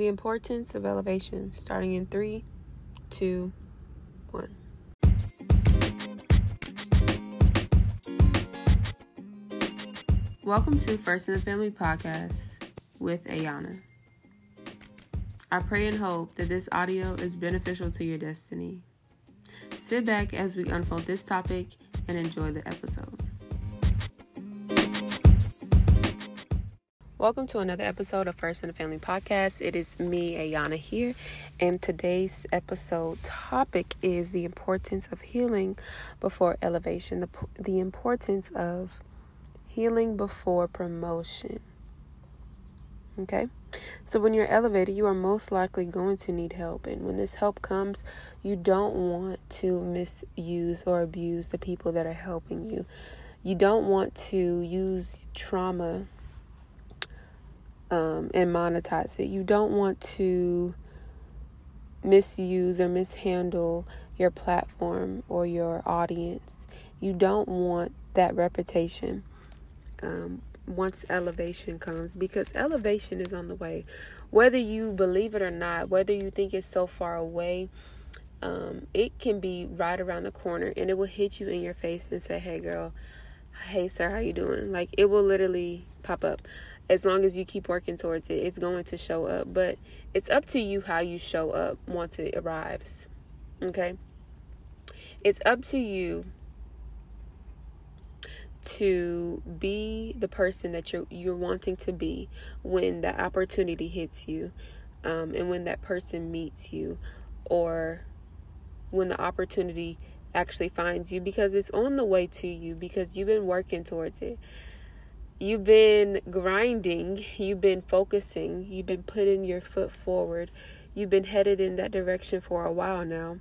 The importance of elevation, starting in 3, 2, 1. Welcome to First in the Family Podcast with Ayana. I pray and hope that this audio is beneficial to your destiny. Sit back as we unfold this topic and enjoy the episode. Welcome to another episode of First in the Family Podcast. It is me, Ayana, here, and today's episode topic is the importance of healing before elevation, the importance of healing before promotion. Okay? So when you're elevated, you are most likely going to need help, and when this help comes, you don't want to misuse or abuse the people that are helping you. You don't want to use trauma and monetize it. You don't want to misuse or mishandle your platform or your audience. You don't want that reputation once elevation comes, because elevation is on the way. Whether you believe it or not, whether you think it's so far away, it can be right around the corner, and it will hit you in your face and say, "Hey girl, hey sir, how you doing?" Like, it will literally pop up. As long as you keep working towards it, it's going to show up. But it's up to you how you show up once it arrives, okay? It's up to you to be the person that you're wanting to be when the opportunity hits you, and when that person meets you, or when the opportunity actually finds you, because it's on the way to you, because you've been working towards it. You've been grinding, you've been focusing, you've been putting your foot forward, you've been headed in that direction for a while now.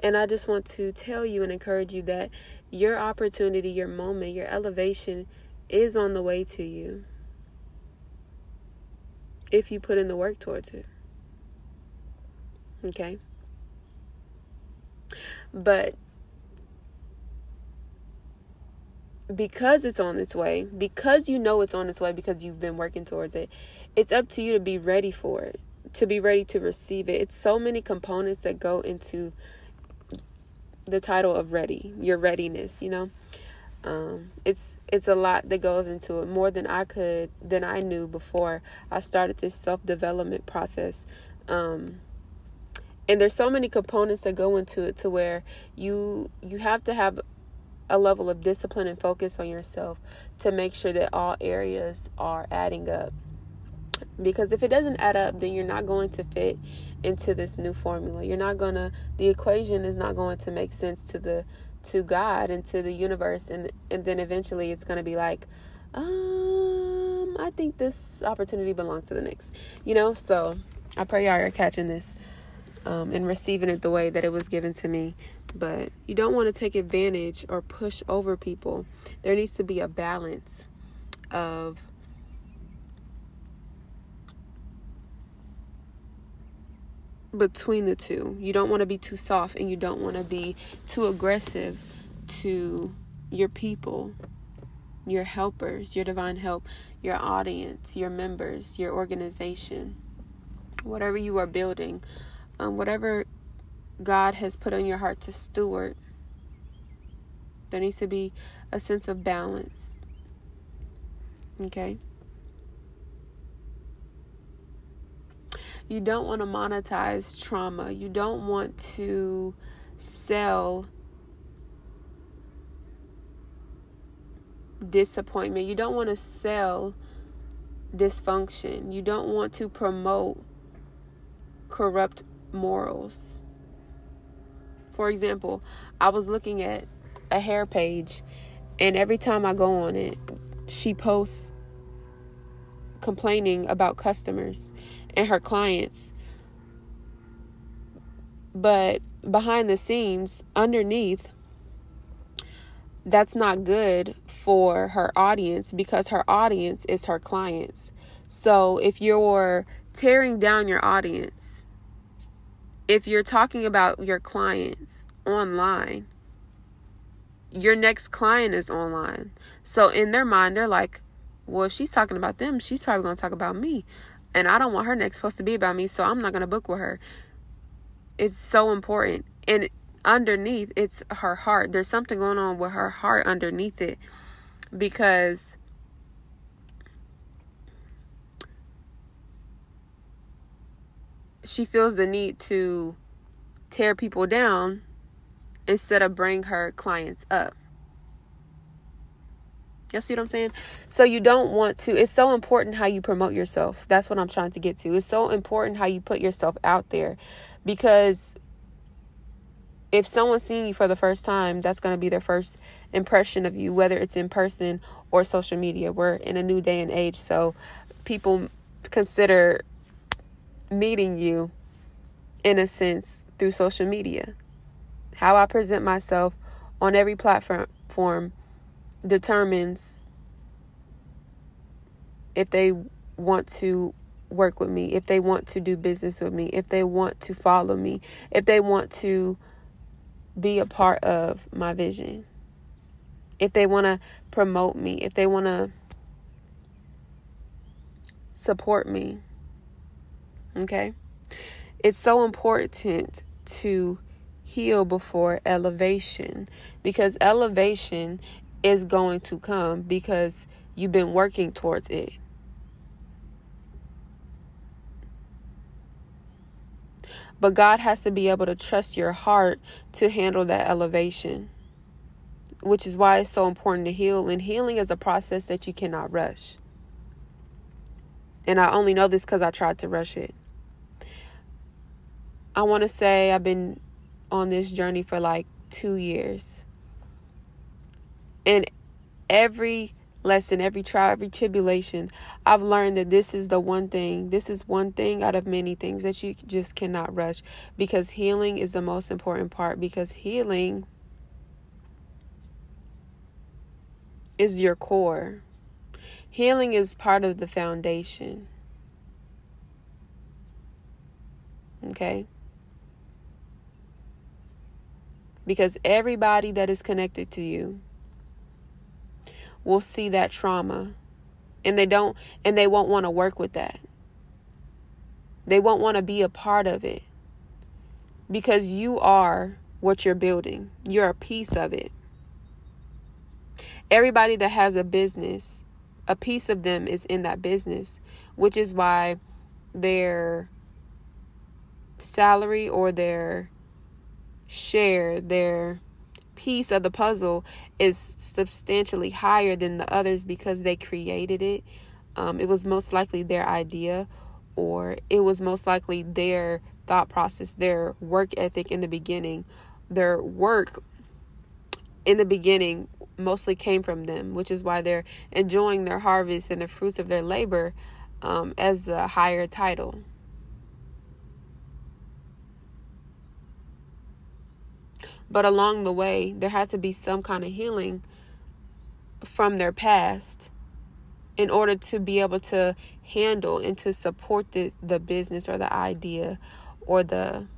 And I just want to tell you and encourage you that your opportunity, your moment, your elevation is on the way to you, if you put in the work towards it, okay? But because it's on its way, because you know it's on its way, because you've been working towards it, it's up to you to be ready for it, to be ready to receive it. It's so many components that go into the title of ready, your readiness, you know. It's a lot that goes into it, more than I knew before I started this self-development process. And there's so many components that go into it, to where you have to have a level of discipline and focus on yourself to make sure that all areas are adding up. Because if it doesn't add up, then you're not going to fit into this new formula. The equation is not going to make sense to God and to the universe, and then eventually it's going to be like, I think this opportunity belongs to the next, you know. So I pray y'all are catching this and receiving it the way that it was given to me. But you don't want to take advantage or push over people. There needs to be a balance of between the two. You don't want to be too soft, and you don't want to be too aggressive to your people, your helpers, your divine help, your audience, your members, your organization, whatever you are building, whatever God has put on your heart to steward. There needs to be a sense of balance. Okay? You don't want to monetize trauma. You don't want to sell disappointment. You don't want to sell dysfunction. You don't want to promote corrupt morals. For example, I was looking at a hair page, and every time I go on it, she posts complaining about customers and her clients. But behind the scenes, underneath, that's not good for her audience, because her audience is her clients. So if you're tearing down your audience, if you're talking about your clients online, your next client is online. So in their mind, they're like, well, if she's talking about them, she's probably going to talk about me. and I don't want her next post to be about me, so I'm not going to book with her. It's so important. And underneath, it's her heart. There's something going on with her heart underneath it, because she feels the need to tear people down instead of bring her clients up. Y'all see what I'm saying? So you don't want to. It's so important how you promote yourself. That's what I'm trying to get to. It's so important how you put yourself out there, because if someone's seeing you for the first time, that's going to be their first impression of you, whether it's in person or social media. We're in a new day and age, so people consider meeting you, in a sense, through social media. How I present myself on every platform determines if they want to work with me, if they want to do business with me, if they want to follow me, if they want to be a part of my vision, if they want to promote me, if they want to support me. Okay? It's so important to heal before elevation, because elevation is going to come because you've been working towards it. But God has to be able to trust your heart to handle that elevation, which is why it's so important to heal. And healing is a process that you cannot rush. And I only know this because I tried to rush it. I want to say I've been on this journey for like 2 years. And every lesson, every trial, every tribulation, I've learned that this is the one thing. This is one thing out of many things that you just cannot rush, because healing is the most important part, because healing is your core. Healing is part of the foundation. Okay? Because everybody that is connected to you will see that trauma, and they won't want to work with that. They won't want to be a part of it, because you are what you're building. You're a piece of it. Everybody that has a business, a piece of them is in that business, which is why their salary or their share, their piece of the puzzle is substantially higher than the others, because they created it. It was most likely their idea, or it was most likely their thought process, their work ethic in the beginning. Their work in the beginning mostly came from them, which is why they're enjoying their harvest and the fruits of their labor as the higher title. But along the way, there had to be some kind of healing from their past in order to be able to handle and to support the business or the idea or the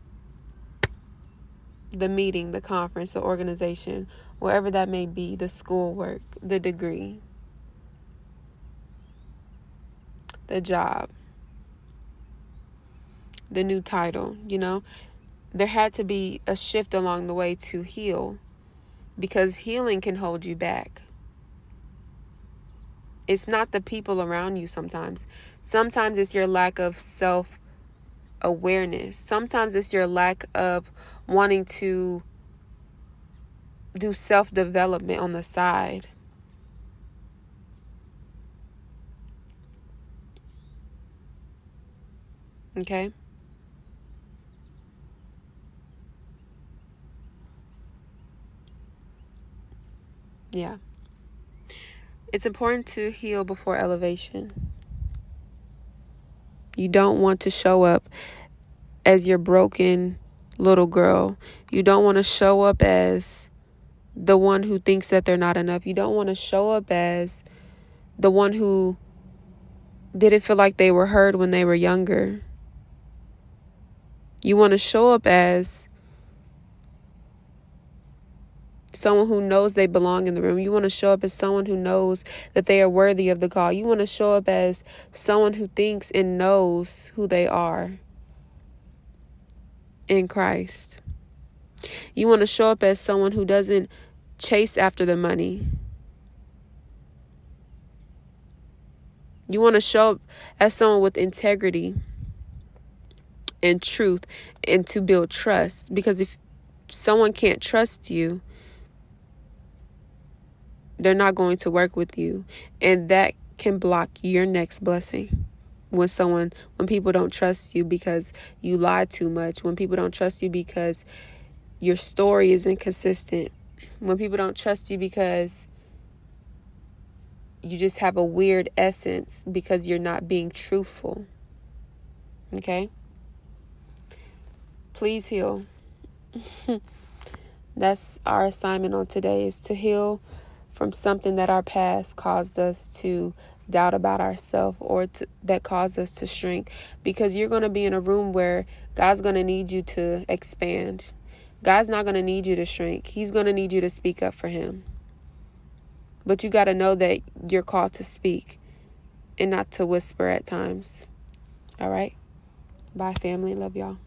meeting, the conference, the organization, wherever that may be, the schoolwork, the degree, the job, the new title, you know. There had to be a shift along the way to heal, because healing can hold you back. It's not the people around you sometimes. Sometimes it's your lack of self-awareness. Sometimes it's your lack of wanting to do self-development on the side. Okay? Yeah. It's important to heal before elevation. You don't want to show up as your broken little girl. You don't want to show up as the one who thinks that they're not enough. You don't want to show up as the one who didn't feel like they were heard when they were younger. You want to show up as someone who knows they belong in the room. You want to show up as someone who knows that they are worthy of the call. You want to show up as someone who thinks and knows who they are in Christ. You want to show up as someone who doesn't chase after the money. You want to show up as someone with integrity and truth, and to build trust. Because if someone can't trust you, they're not going to work with you. And that can block your next blessing. When people don't trust you because you lie too much. When people don't trust you because your story is inconsistent. When people don't trust you because you just have a weird essence, because you're not being truthful. Okay? Please heal. That's our assignment on today, is to heal from something that our past caused us to doubt about ourselves, or that caused us to shrink. Because you're going to be in a room where God's going to need you to expand. God's not going to need you to shrink. He's going to need you to speak up for him. But you got to know that you're called to speak and not to whisper at times. All right? Bye, family. Love y'all.